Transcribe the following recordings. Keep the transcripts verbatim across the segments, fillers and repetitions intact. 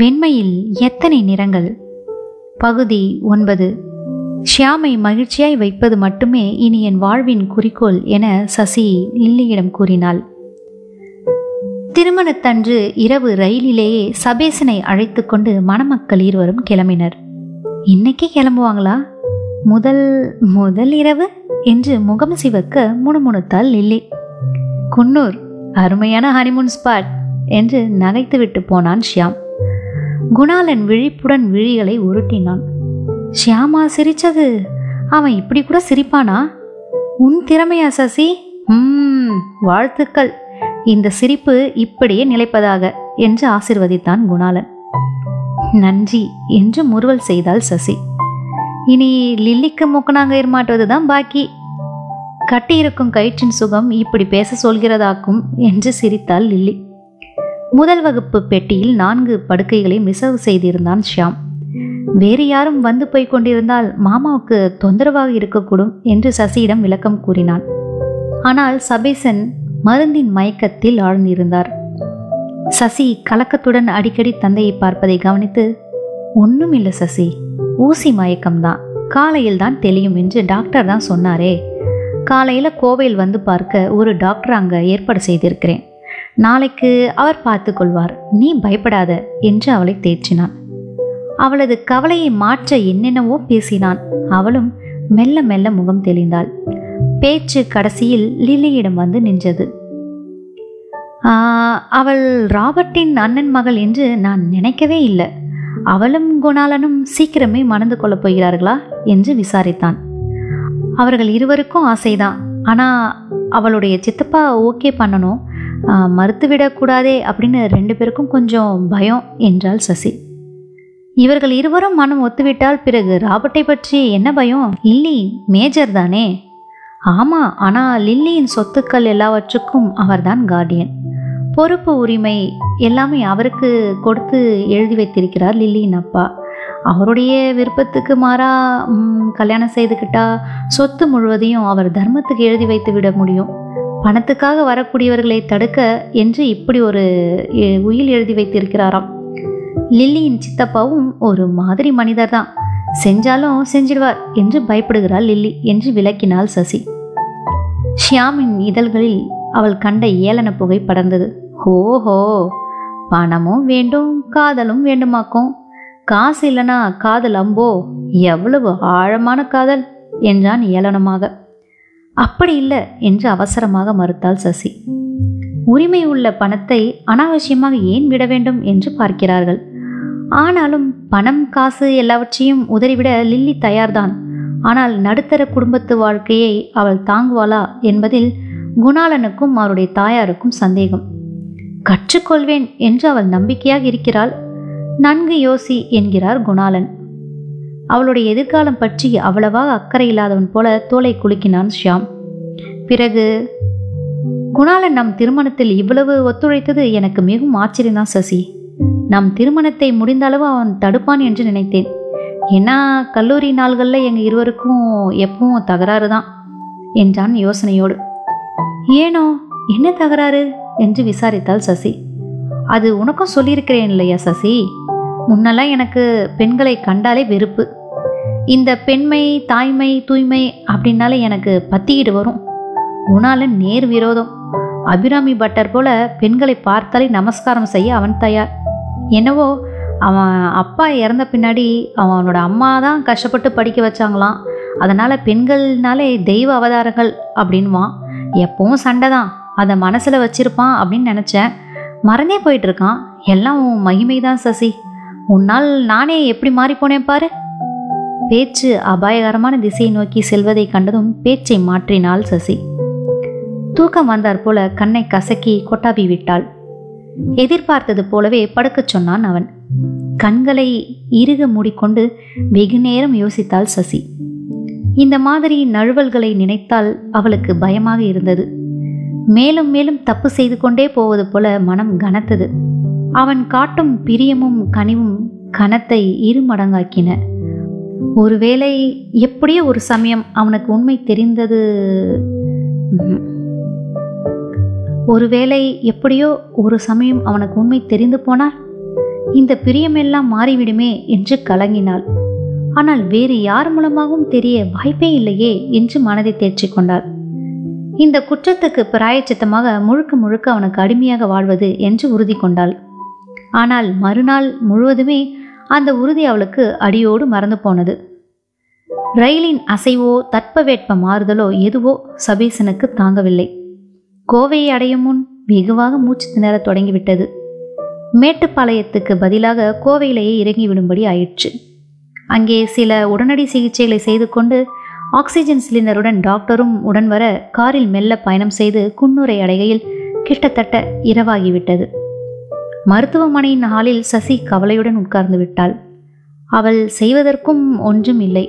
வெண்மையில் எத்தனை நிறங்கள். பகுதி ஒன்பது. ஷியாமை மகிழ்ச்சியாய் வைப்பது மட்டுமே இனி என் வாழ்வின் குறிக்கோள் என சசி லில்லியிடம் கூறினாள். திருமணத்தன்று இரவு ரயிலிலேயே சபேசனை அழைத்து கொண்டு மணமக்கள் இருவரும் கிளம்பினர். இன்னைக்கு கிளம்புவாங்களா? முதல் முதல் இரவு என்று முகம் சிவக்க முணுமுணுத்தாள் லில்லி. குன்னூர் அருமையான ஹனிமூன் ஸ்பாட் என்று நகைத்துவிட்டு போனான் ஷியாம். குணாலன் விழிப்புடன் விழிகளை உருட்டினான். ஷியாமா சிரிச்சது அவன் இப்படி கூட சிரிப்பானா? உன் திறமையா சசி? ம், வாழ்த்துக்கள். இந்த சிரிப்பு இப்படியே நிலைப்பதாக என்று ஆசிர்வதித்தான் குணாலன். நன்றி என்று முறுவல் செய்தாள் சசி. இனி லில்லிக்கு மூக்கனாங்க ஏமாற்றுவதுதான் பாக்கி. கட்டியிருக்கும் கயிற்றின் சுகம் இப்படி பேச சொல்கிறதாக்கும் என்று சிரித்தாள் லில்லி. முதல் வகுப்பு பெட்டியில் நான்கு படுக்கைகளையும் ரிசர்வ் செய்திருந்தான் ஷியாம். வேறு யாரும் வந்து போய் கொண்டிருந்தால் மாமாவுக்கு தொந்தரவாக இருக்கக்கூடும் என்று சசியிடம் விளக்கம் கூறினான். ஆனால் சபேசன் மருந்தின் மயக்கத்தில் ஆழ்ந்திருந்தார். சசி கலக்கத்துடன் அடிக்கடி தந்தையை பார்ப்பதை கவனித்து, ஒன்றும் இல்லை சசி, ஊசி மயக்கம்தான், காலையில் தான் தெளியும் என்று டாக்டர் தான் சொன்னாரே. காலையில் கோவையில் வந்து பார்க்க ஒரு டாக்டர் அங்கே ஏற்பாடு செய்திருக்கிறேன், நாளைக்கு அவர் பார்த்து கொள்வார், நீ பயப்படாத என்று அவளை தேற்றினான். அவளது கவலையை மாற்ற என்னென்னவோ பேசினான். அவளும் மெல்ல மெல்ல முகம் தெளிந்தாள். பேச்சு கடைசியில் லில்லியிடம் வந்து நின்றது. அவள் ராபர்ட்டின் அண்ணன் மகள் என்று நான் நினைக்கவே இல்லை. அவளும் குணாலனும் சீக்கிரமே மணந்து கொள்ளப் போகிறார்களா என்று விசாரித்தான். அவர்கள் இருவருக்கும் ஆசைதான், ஆனால் அவளுடைய சித்தப்பா ஓகே பண்ணணும், மறுத்துவிடக்கூடாதே அப்படின்னு ரெண்டு பேருக்கும் கொஞ்சம் பயம் என்றாள் சசி. இவர்கள் இருவரும் மனம் ஒத்துவிட்டால் பிறகு ராபர்ட்டை பற்றி என்ன பயம்? லில்லி மேஜர் தானே. ஆமாம், ஆனால் லில்லியின் சொத்துக்கள் எல்லாவற்றுக்கும் அவர்தான் கார்டியன். பொறுப்பு உரிமை எல்லாமே அவருக்கு கொடுத்து எழுதி வைத்திருக்கிறார் லில்லியின் அப்பா. அவருடைய விருப்பத்துக்கு மாறா கல்யாணம் செய்துக்கிட்டா சொத்து முழுவதையும் அவர் தர்மத்துக்கு எழுதி வைத்து விட முடியும். பணத்துக்காக வரக்கூடியவர்களை தடுக்க என்று இப்படி ஒரு உயில் எழுதி வைத்திருக்கிறாராம். லில்லியின் சித்தப்பாவும் ஒரு மாதிரி மனிதர் தான், செஞ்சாலும் செஞ்சிடுவார் என்று பயப்படுகிறாள் லில்லி என்று விளக்கினாள் சசி. ஷியாமின் இதழ்களில் அவள் கண்ட ஏளன புகை படர்ந்தது. ஓஹோ, பணமும் வேண்டும் காதலும் வேண்டுமாக்கும், காசு இல்லைனா காதல் அம்போ, எவ்வளவு ஆழமான காதல் என்றான் ஏளனமாக. அப்படி இல்லை என்று அவசரமாக மறுத்தாள் சசி. உரிமை உள்ள பணத்தை அனாவசியமாக ஏன் விட வேண்டும் என்று பார்க்கிறார்கள். ஆனாலும் பணம் காசு எல்லாவற்றையும் உதறிவிட லில்லி தயார்தான். ஆனால் நடுத்தர குடும்பத்து வாழ்க்கையை அவள் தாங்குவாளா என்பதில் குணாலனுக்கும் அவருடைய தாயாருக்கும் சந்தேகம். கற்றுக்கொள்வேன் என்று அவள் நம்பிக்கையாக இருக்கிறாள். நன்கு யோசி என்கிறார் குணாலன். அவளுடைய எதிர்காலம் பற்றி அவ்வளவா அக்கறை இல்லாதவன் போல தோலை குலுக்கினான் ஷியாம். பிறகு, குணாலன் நம் திருமணத்தில் இவ்வளவு ஒத்துழைத்தது எனக்கு மிகவும் ஆச்சரியம்தான் சசி. நம் திருமணத்தை முடிந்த அளவு அவன் தடுப்பான் என்று நினைத்தேன். ஏன்னா கல்லூரி நாள்களில் எங்கள் இருவருக்கும் எப்பவும் தகராறு தான் என்றான் யோசனையோடு. ஏனோ, என்ன தகராறு என்று விசாரித்தாள் சசி. அது உனக்கும் சொல்லியிருக்கிறேன் இல்லையா சசி, முன்னெல்லாம் எனக்கு பெண்களை கண்டாலே வெறுப்பு. இந்த பெண்மை தாய்மை தூய்மை அப்படின்னாலே எனக்கு பத்திக்கிட்டு வரும். உனால நேர் விரோதம். அபிராமி பட்டர் போல பெண்களை பார்த்தாலே நமஸ்காரம் செய்ய அவன் தயார். என்னவோ அவன் அப்பா இறந்த பின்னாடி அவனோட அம்மா தான் கஷ்டப்பட்டு படிக்க வச்சாங்களாம். அதனால் பெண்கள்னாலே தெய்வ அவதாரங்கள் அப்படின்வான். எப்பவும் சண்டை தான், அதை மனசில் வச்சிருப்பான் அப்படின்னு நினச்சேன். மறந்தே போயிட்டுருக்கான். எல்லாம் உன் மகிமை தான் சசி. உன்னால் நானே எப்படி மாறிப்போனேன் பாரு. பேச்சு அபாயகரமான திசையை நோக்கி செல்வதை கண்டதும் பேச்சை மாற்றினாள் சசி. தூக்கம் வந்தாற் போல கண்ணை கசக்கி கொட்டாவி விட்டாள். எதிர்பார்த்தது போலவே படுக்கச் சொன்னான் அவன். கண்களை இறுக மூடிக்கொண்டு வெகு நேரம் யோசித்தாள் சசி. இந்த மாதிரி நழுவல்களை நினைத்தால் அவளுக்கு பயமாக இருந்தது. மேலும் மேலும் தப்பு செய்து கொண்டே போவது போல மனம் கனத்தது. அவன் காட்டும் பிரியமும் கனிவும் கனத்தை இருமடங்காக்கின. ஒருவேளை எப்படியோ ஒரு சமயம் அவனுக்கு உண்மை தெரிந்தது ஒருவேளை எப்படியோ ஒரு சமயம் அவனுக்கு உண்மை தெரிந்து போனார். இந்த பிரியமெல்லாம் மாறிவிடுமே என்று கலங்கினாள். ஆனால் வேறு யார் மூலமாகவும் தெரிய வாய்ப்பே இல்லையே என்று மனதை தேர்ச்சி கொண்டாள். இந்த குற்றத்துக்கு பிராயச்சித்தமாக முழுக்க முழுக்க அவனுக்கு அடிமையாக வாழ்வது என்று உறுதி கொண்டாள். ஆனால் மறுநாள் முழுவதுமே அந்த உறுதி அவளுக்கு அடியோடு மறந்து போனது. ரயிலின் அசைவோ தட்ப வேட்ப மாறுதலோ எதுவோ சபேசனுக்கு தாங்கவில்லை. கோவையை அடையும் முன் வெகுவாக மூச்சு திணற தொடங்கிவிட்டது. மேட்டுப்பாளையத்துக்கு பதிலாக கோவையிலேயே இறங்கிவிடும்படி ஆயிற்று. அங்கே சில உடனடி சிகிச்சைகளை செய்து கொண்டு ஆக்சிஜன் சிலிண்டருடன் டாக்டரும் உடன் வர காரில் மெல்ல பயணம் செய்து குன்னூரை அடைகையில் கிட்டத்தட்ட இரவாகிவிட்டது. மருத்துவமனையின் ஹாலில் சசி கவலையுடன் உட்கார்ந்து விட்டாள். அவள் செய்வதற்கும் ஒன்றும் இல்லை.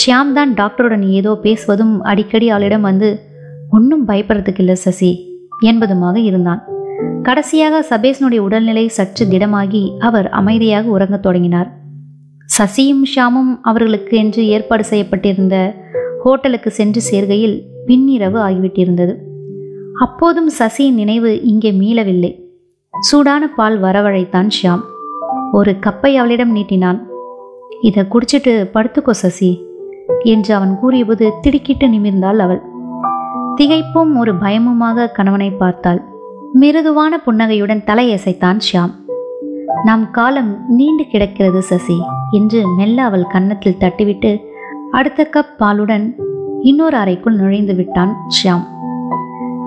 ஷியாம் தான் டாக்டருடன் ஏதோ பேசுவதும் அடிக்கடி அவளிடம் வந்து ஒன்றும் பயப்படுறதுக்கு இல்லை சசி என்பதுமாக இருந்தான். கடைசியாக சபேசனுடைய உடல்நிலை சற்று திடமாகி அவர் அமைதியாக உறங்கத் தொடங்கினார். சசியும் ஷியாமும் அவர்களுக்கு என்று ஏற்பாடு செய்யப்பட்டிருந்த ஹோட்டலுக்கு சென்று சேர்கையில் பின்னிரவு ஆகிவிட்டிருந்தது. அப்போதும் சசியின் நினைவு இங்கே மீளவில்லை. சூடான பால் வரவழைத்தான் ஷியாம். ஒரு கப்பை அவளிடம் நீட்டினான். இதை குடிச்சிட்டு படுத்துக்கோ சசி என்று அவன் கூறியபோது திடுக்கிட்டு நிமிர்ந்தாள் அவள். திகைப்பும் ஒரு பயமுமாக கணவனை பார்த்தாள். மிருதுவான புன்னகையுடன் தலையசைத்தான் ஷியாம். நம் காலம் நீண்டு கிடக்கிறது சசி என்று மெல்ல அவள் கன்னத்தில் தட்டிவிட்டு அடுத்த கப் பாலுடன் இன்னொரு அறைக்குள் நுழைந்து விட்டான் ஷியாம்.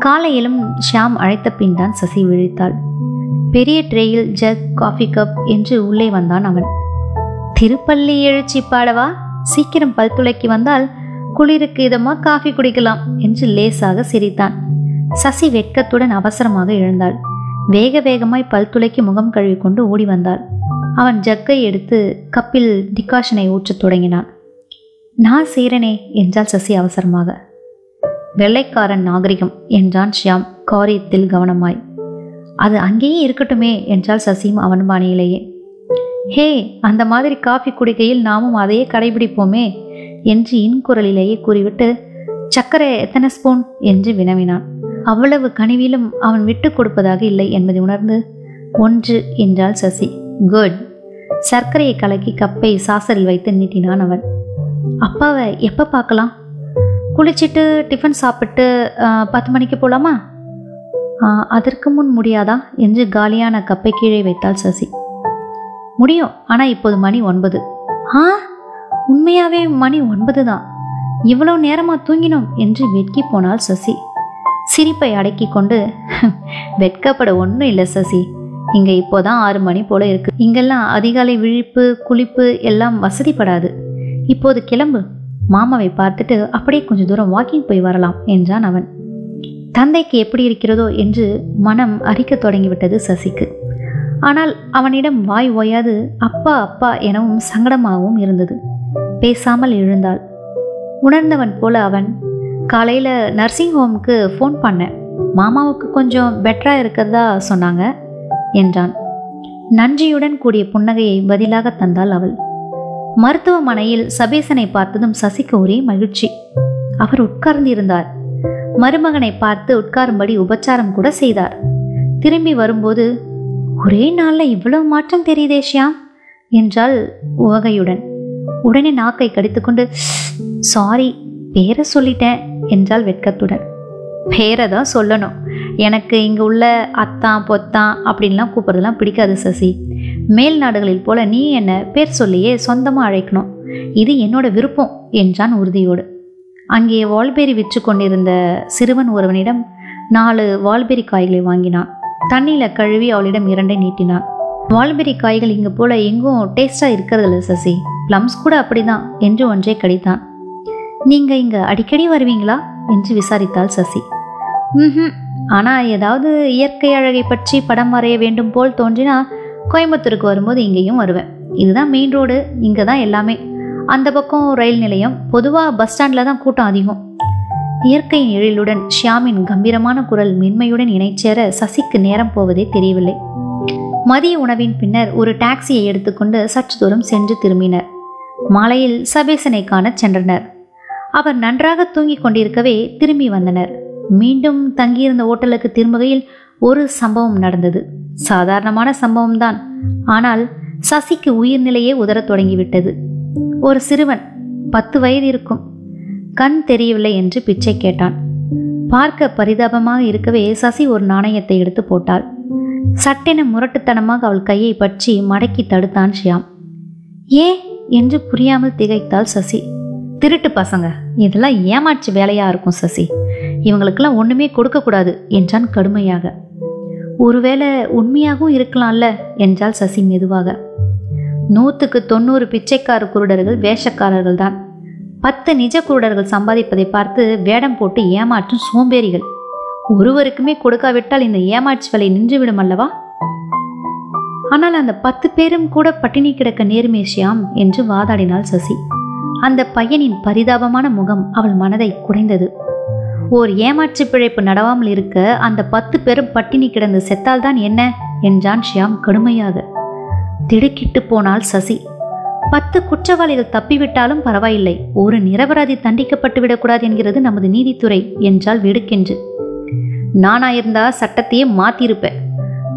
காலையிலும் ஷியாம் அழைத்த பின் தான் சசி விழித்தாள். பெரிய ட்ரேயில் ஜக் காஃபி கப் என்று உள்ளே வந்தான் அவன். திருப்பள்ளி எழுச்சி பாடவா, சீக்கிரம் பல் துளைக்கி வந்தால் குளிருக்கு இதமா காஃபி குடிக்கலாம் என்று லேசாக சிரித்தான். சசி வெட்கத்துடன் அவசரமாக எழுந்தாள். வேக வேகமாய் பல் துளைக்கு முகம் கழுவி கொண்டு ஓடி வந்தாள். அவன் ஜக்கை எடுத்து கப்பில் டிகாஷனை ஊற்றத் தொடங்கினான். நான் செய்கிறனே என்றாள் சசி அவசரமாக. வெள்ளைக்காரன் நாகரிகம் என்றான் ஷியாம் காரியத்தில் கவனமாய். அது அங்கேயே இருக்கட்டுமே என்றாள் சசியும் அவன் பாணியிலேயே. ஹே, அந்த மாதிரி காஃபி குடிக்கையில் நாமும் அதையே கடைபிடிப்போமே என்று இன்குரலிலேயே கூறிவிட்டு சக்கரை எத்தனை ஸ்பூன் என்று வினவினான். அவ்வளவு கனிவிலும் அவன் விட்டு கொடுப்பதாக இல்லை என்பதை உணர்ந்து ஒன்று என்றாள் சசி. குட். சர்க்கரையை கலக்கி கப்பை சாசரில் வைத்து நீட்டினான் அவன். அப்பாவை எப்போ பார்க்கலாம்? குளிச்சுட்டு டிஃபன் சாப்பிட்டு பத்து மணிக்கு போகலாமா? அதற்கு முன் முடியாதா என்று காலியான கப்பை கீழே வைத்தாள் சசி. முடியும், ஆனால் இப்போது மணி ஒன்பது. ஆ, உண்மையாகவே மணி ஒன்பது தான். இவ்வளோ நேரமாக தூங்கினோம் என்று வெட்கி போனாள் சசி. சிரிப்பை அடக்கி கொண்டு, வெட்கப்பட ஒன்றும் இல்லை சசி, இங்கே இப்போதான் ஆறு மணி போல இருக்கு. இங்கெல்லாம் அதிகாலை விழிப்பு குளிப்பு எல்லாம் வசதிப்படாது. இப்போது கிளம்பு, மாமாவை பார்த்துட்டு அப்படியே கொஞ்சம் தூரம் வாக்கிங் போய் வரலாம் என்றான் அவன். தந்தைக்கு எப்படி இருக்கிறதோ என்று மனம் அரிக்க தொடங்கிவிட்டது சசிக்கு. ஆனால் அவனிடம் வாய் ஓயாது அப்பா அப்பா எனவும் சங்கடமாகவும் இருந்தது. பேசாமல் எழுந்தாள். உணர்ந்தவன் போல அவன், காலையில் நர்சிங் ஹோமுக்கு ஃபோன் பண்ணேன், மாமாவுக்கு கொஞ்சம் பெட்டராக இருக்கிறதா சொன்னாங்க என்றான். நன்றியுடன் கூடிய புன்னகையை பதிலாக தந்தாள் அவள். மருத்துவமனையில் சபேசனை பார்த்ததும் சசிக்கு ஒரே மகிழ்ச்சி. அவர் உட்கார்ந்து இருந்தார். மருமகனை பார்த்து உட்காரும்படி உபச்சாரம் கூட செய்தார். திரும்பி வரும்போது, ஒரே நாளில் இவ்வளவு மாற்றம் தெரியுதே ஷியாம் என்றாள் உவகையுடன். உடனே நாக்கை கடித்துக்கொண்டு, சாரி பேரை சொல்லிட்டேன் என்றாள் வெட்கத்துடன். பேரை தான் சொல்லணும், எனக்கு இங்கே உள்ள அத்தான் பொத்தான் அப்படின்லாம் கூப்பிட்றதெல்லாம் பிடிக்காது சசி. மேல் நாடுகளில் போல நீ என்ன பேர் சொல்லியே சொந்தமாக அழைக்கணும், இது என்னோட விருப்பம் என்றான் உறுதியோடு. அங்கே வால்பெரி விற்று கொண்டிருந்த சிறுவன் ஒருவனிடம் நாலு வால்பெரி காய்களை வாங்கினான். தண்ணியில் கழுவி அவளிடம் இரண்டை நீட்டினான். வால்பெரி காய்கள் இங்கே போல எங்கும் டேஸ்டாக இருக்கிறதில்ல சசி, ப்ளம்ஸ் கூட அப்படிதான் என்று ஒன்றை கடித்தான். நீங்கள் இங்கே அடிக்கடி வருவீங்களா என்று விசாரித்தாள் சசி. ம், ஆனால் ஏதாவது இயற்கை அழகை பற்றி படம் வரைய வேண்டும் போல் தோன்றினா கோயம்புத்தூருக்கு வரும்போது இங்கேயும் வருவேன். இதுதான் மெயின் ரோடு, இங்கே தான் எல்லாமே. அந்த பக்கம் ரயில் நிலையம், பொதுவாக பஸ் ஸ்டாண்டில் தான் கூட்டம் அதிகம். இயற்கையின் எழிலுடன் ஷியாமின் கம்பீரமான குரல் மென்மையுடன் இணைச்சேர சசிக்கு நேரம் போவதே தெரியவில்லை. மதிய உணவின் பின்னர் ஒரு டாக்ஸியை எடுத்துக்கொண்டு சற்று தூரம் சென்று திரும்பினர். மாலையில் சபேசனை காண சென்றனர். அவர் நன்றாக தூங்கிக் கொண்டிருக்கவே திரும்பி வந்தனர். மீண்டும் தங்கியிருந்த ஓட்டலுக்கு திரும்புகையில் ஒரு சம்பவம் நடந்தது. சாதாரணமான சம்பவம்தான். ஆனால் சசிக்கு உயிர்நிலையே உதறத் தொடங்கிவிட்டது. ஒரு சிறுவன், பத்து வயது இருக்கும், கண் தெரியவில்லை என்று பிச்சை கேட்டான். பார்க்க பரிதாபமாக இருக்கவே சசி ஒரு நாணயத்தை எடுத்து போட்டாள். சட்டென முரட்டுத்தனமாக அவள் கையை பற்றி மடக்கி தடுத்தான் ஷியாம். ஏ என்று புரியாமல் திகைத்தாள் சசி. திருட்டு பசங்க, இதெல்லாம் ஏமாற்று வேலையா இருக்கும் சசி, இவங்களுக்கெல்லாம் ஒண்ணுமே கொடுக்கக்கூடாது என்றான் கடுமையாக. ஒருவேளை உண்மையாகவும் இருக்கலாம்ல என்றாள் சசி மெதுவாக. நூற்றுக்கு தொண்ணூறு பிச்சைக்கார குருடர்கள் வேஷக்காரர்கள் தான். பத்து நிஜ குருடர்கள் சம்பாதிப்பதை பார்த்து வேடம் போட்டு ஏமாற்றும் சோம்பேறிகள். ஒருவருக்குமே கொடுக்காவிட்டால் இந்த ஏமாற்று வேலை நின்றுவிடும் அல்லவா? ஆனால் அந்த பத்து பேரும் கூட பட்டினி கிடக்க நேர்மேஷியாம் என்று வாதாடினாள் சசி. அந்த பையனின் பரிதாபமான முகம் அவள் மனதை குடைந்தது. ஓர் ஏமாற்று பிழைப்பு நடவாமல் இருக்க அந்த பத்து பேரும் பட்டினி கிடந்து செத்தால்தான் என்ன என்றான் ஷியாம் கடுமையாக. திடுக்கிட்டு போனாள் சசி. பத்து குற்றவாளிகள் தப்பிவிட்டாலும் பரவாயில்லை, ஒரு நிரபராதி தண்டிக்கப்பட்டு விடக்கூடாது என்கிறது நமது நீதித்துறை என்றால் வெடுக்கென்று. நானாயிருந்தா சட்டத்தையே மாத்திருப்பேன்.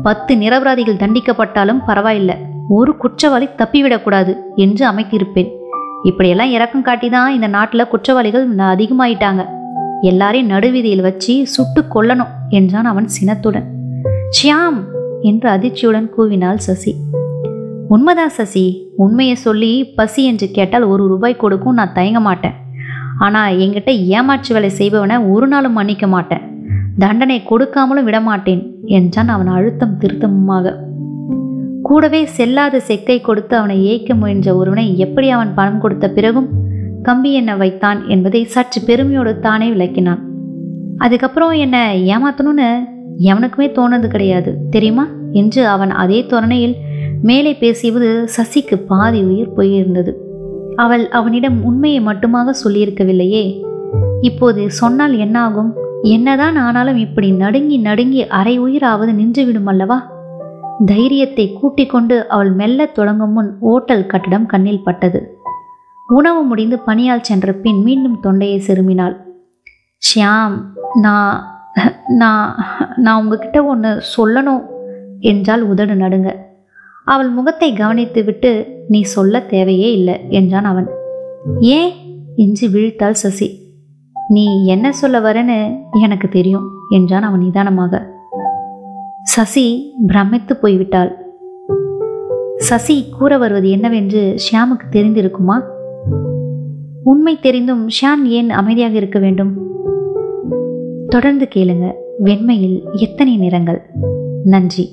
பத்து நிரபராதிகள் தண்டிக்கப்பட்டாலும் பரவாயில்லை, ஒரு குற்றவாளி தப்பிவிடக்கூடாது என்று அமைத்திருப்பேன். இப்படியெல்லாம் இறக்கம் காட்டிதான் இந்த நாட்டில் குற்றவாளிகள் அதிகமாயிட்டாங்க. எல்லாரையும் நடுவீதியில் வச்சு சுட்டு கொல்லணும் என்றான் அவன் சினத்துடன். ஷியாம் என்று அதிர்ச்சியுடன் கூவினாள் சசி. உண்மைதான் சசி, உண்மையை சொல்லி பசி என்று கேட்டால் ஒரு ரூபாய் கொடுக்கும், நான் தயங்க மாட்டேன். ஆனால் என்கிட்ட ஏமாற்று வேலை செய்பவனை ஒரு நாளும் மன்னிக்க மாட்டேன், தண்டனை கொடுக்காமலும் விடமாட்டேன் என்றான் அவன் அழுத்தம் திருத்தமுமாக. கூடவே செல்லாத செக்கை கொடுத்து அவனை ஏய்க்க முயன்ற ஒருவனை எப்படி அவன் பணம் கொடுத்த பிறகும் கம்பி என்ன வைத்தான் என்பதை சற்று பெருமையோடு தானே விளக்கினான். அதுக்கப்புறம் என்ன ஏமாத்தணும்னு எவனுக்குமே தோணுது கிடையாது தெரியுமா என்று அவன் அதே தோரணையில் மேலே பேசியது சசிக்கு பாதி உயிர் போயிருந்தது. அவள் அவனிடம் உண்மையை மட்டுமாக சொல்லியிருக்கவில்லையே. இப்போது சொன்னால் என்னாகும்? என்னதான் ஆனாலும் இப்படி நடுங்கி நடுங்கி அரை உயிராவது நின்றுவிடும் அல்லவா? தைரியத்தை கூட்டிக் கொண்டு அவள் மெல்ல தொடங்கும் முன் ஓட்டல் கட்டிடம் கண்ணில் பட்டது. உணவு முடிந்து பணியால் சென்ற பின் மீண்டும் தொண்டையை செருமினாள். ஷியாம், நான் நான் நான் உங்ககிட்ட ஒன்று சொல்லணும் என்றால் உதடு நடுங்க. அவள் முகத்தை கவனித்து விட்டு, நீ சொல்ல தேவையே இல்லை என்றான் அவன். ஏன் என்று விழித்தாள் சசி. நீ என்ன சொல்ல வரன்னு எனக்கு தெரியும் என்றான் அவன் நிதானமாக. சசி பிரமித்து போய்விட்டாள். சசி கூற வருவது என்னவென்று ஷியாமுக்கு தெரிந்திருக்குமா? உண்மை தெரிந்தும் ஷியாம் ஏன் அமைதியாக இருக்க வேண்டும்? தொடர்ந்து கேளுங்க. வெண்மையில் எத்தனை நிறங்கள். நன்றி.